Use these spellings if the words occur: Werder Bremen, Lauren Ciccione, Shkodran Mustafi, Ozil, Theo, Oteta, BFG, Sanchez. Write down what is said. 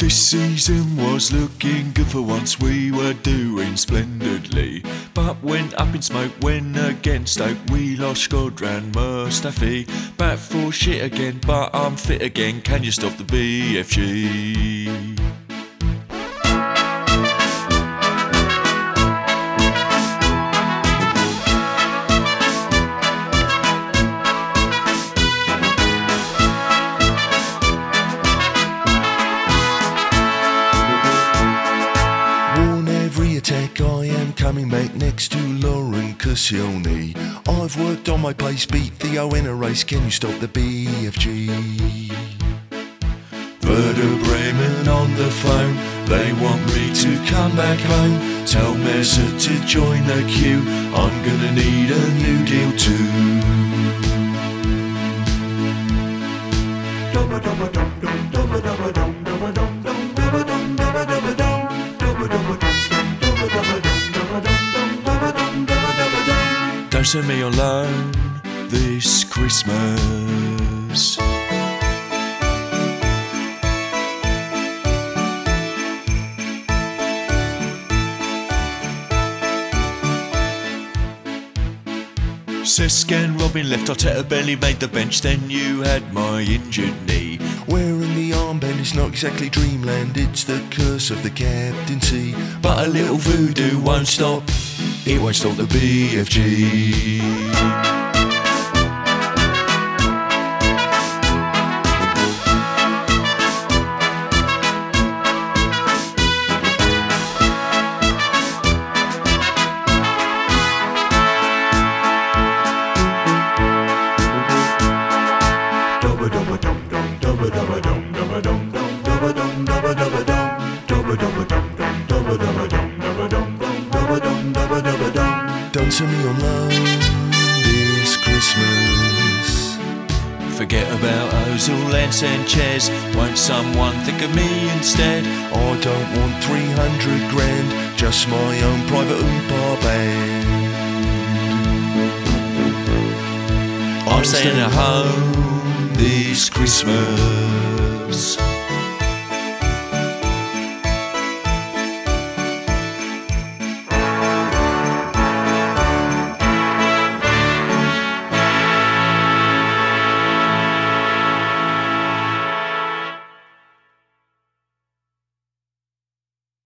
This season was looking good for once, we were doing splendidly, but went up in smoke when against Stoke we lost Shkodran Mustafi. Back for shit again, but I'm fit again, can you stop the BFG? I am coming back next to Lauren Ciccione. I've worked on my pace, beat Theo in a race, can you stop the BFG? Werder Bremen on the phone, they want me to come back home. Tell Mercer to join the queue, I'm gonna need a new deal too. Don't send me alone this Christmas. Sisk and Robin left, Oteta barely made the bench, then you had my injured knee. Wearing the armband is not exactly dreamland, it's the curse of the captaincy. But a little voodoo won't stop, it won't stop the BFG. Don't send me alone this Christmas. Forget about Ozil and Sanchez, won't someone think of me instead? I don't want 300 grand, just my own private oompa band. I'm staying at home this Christmas.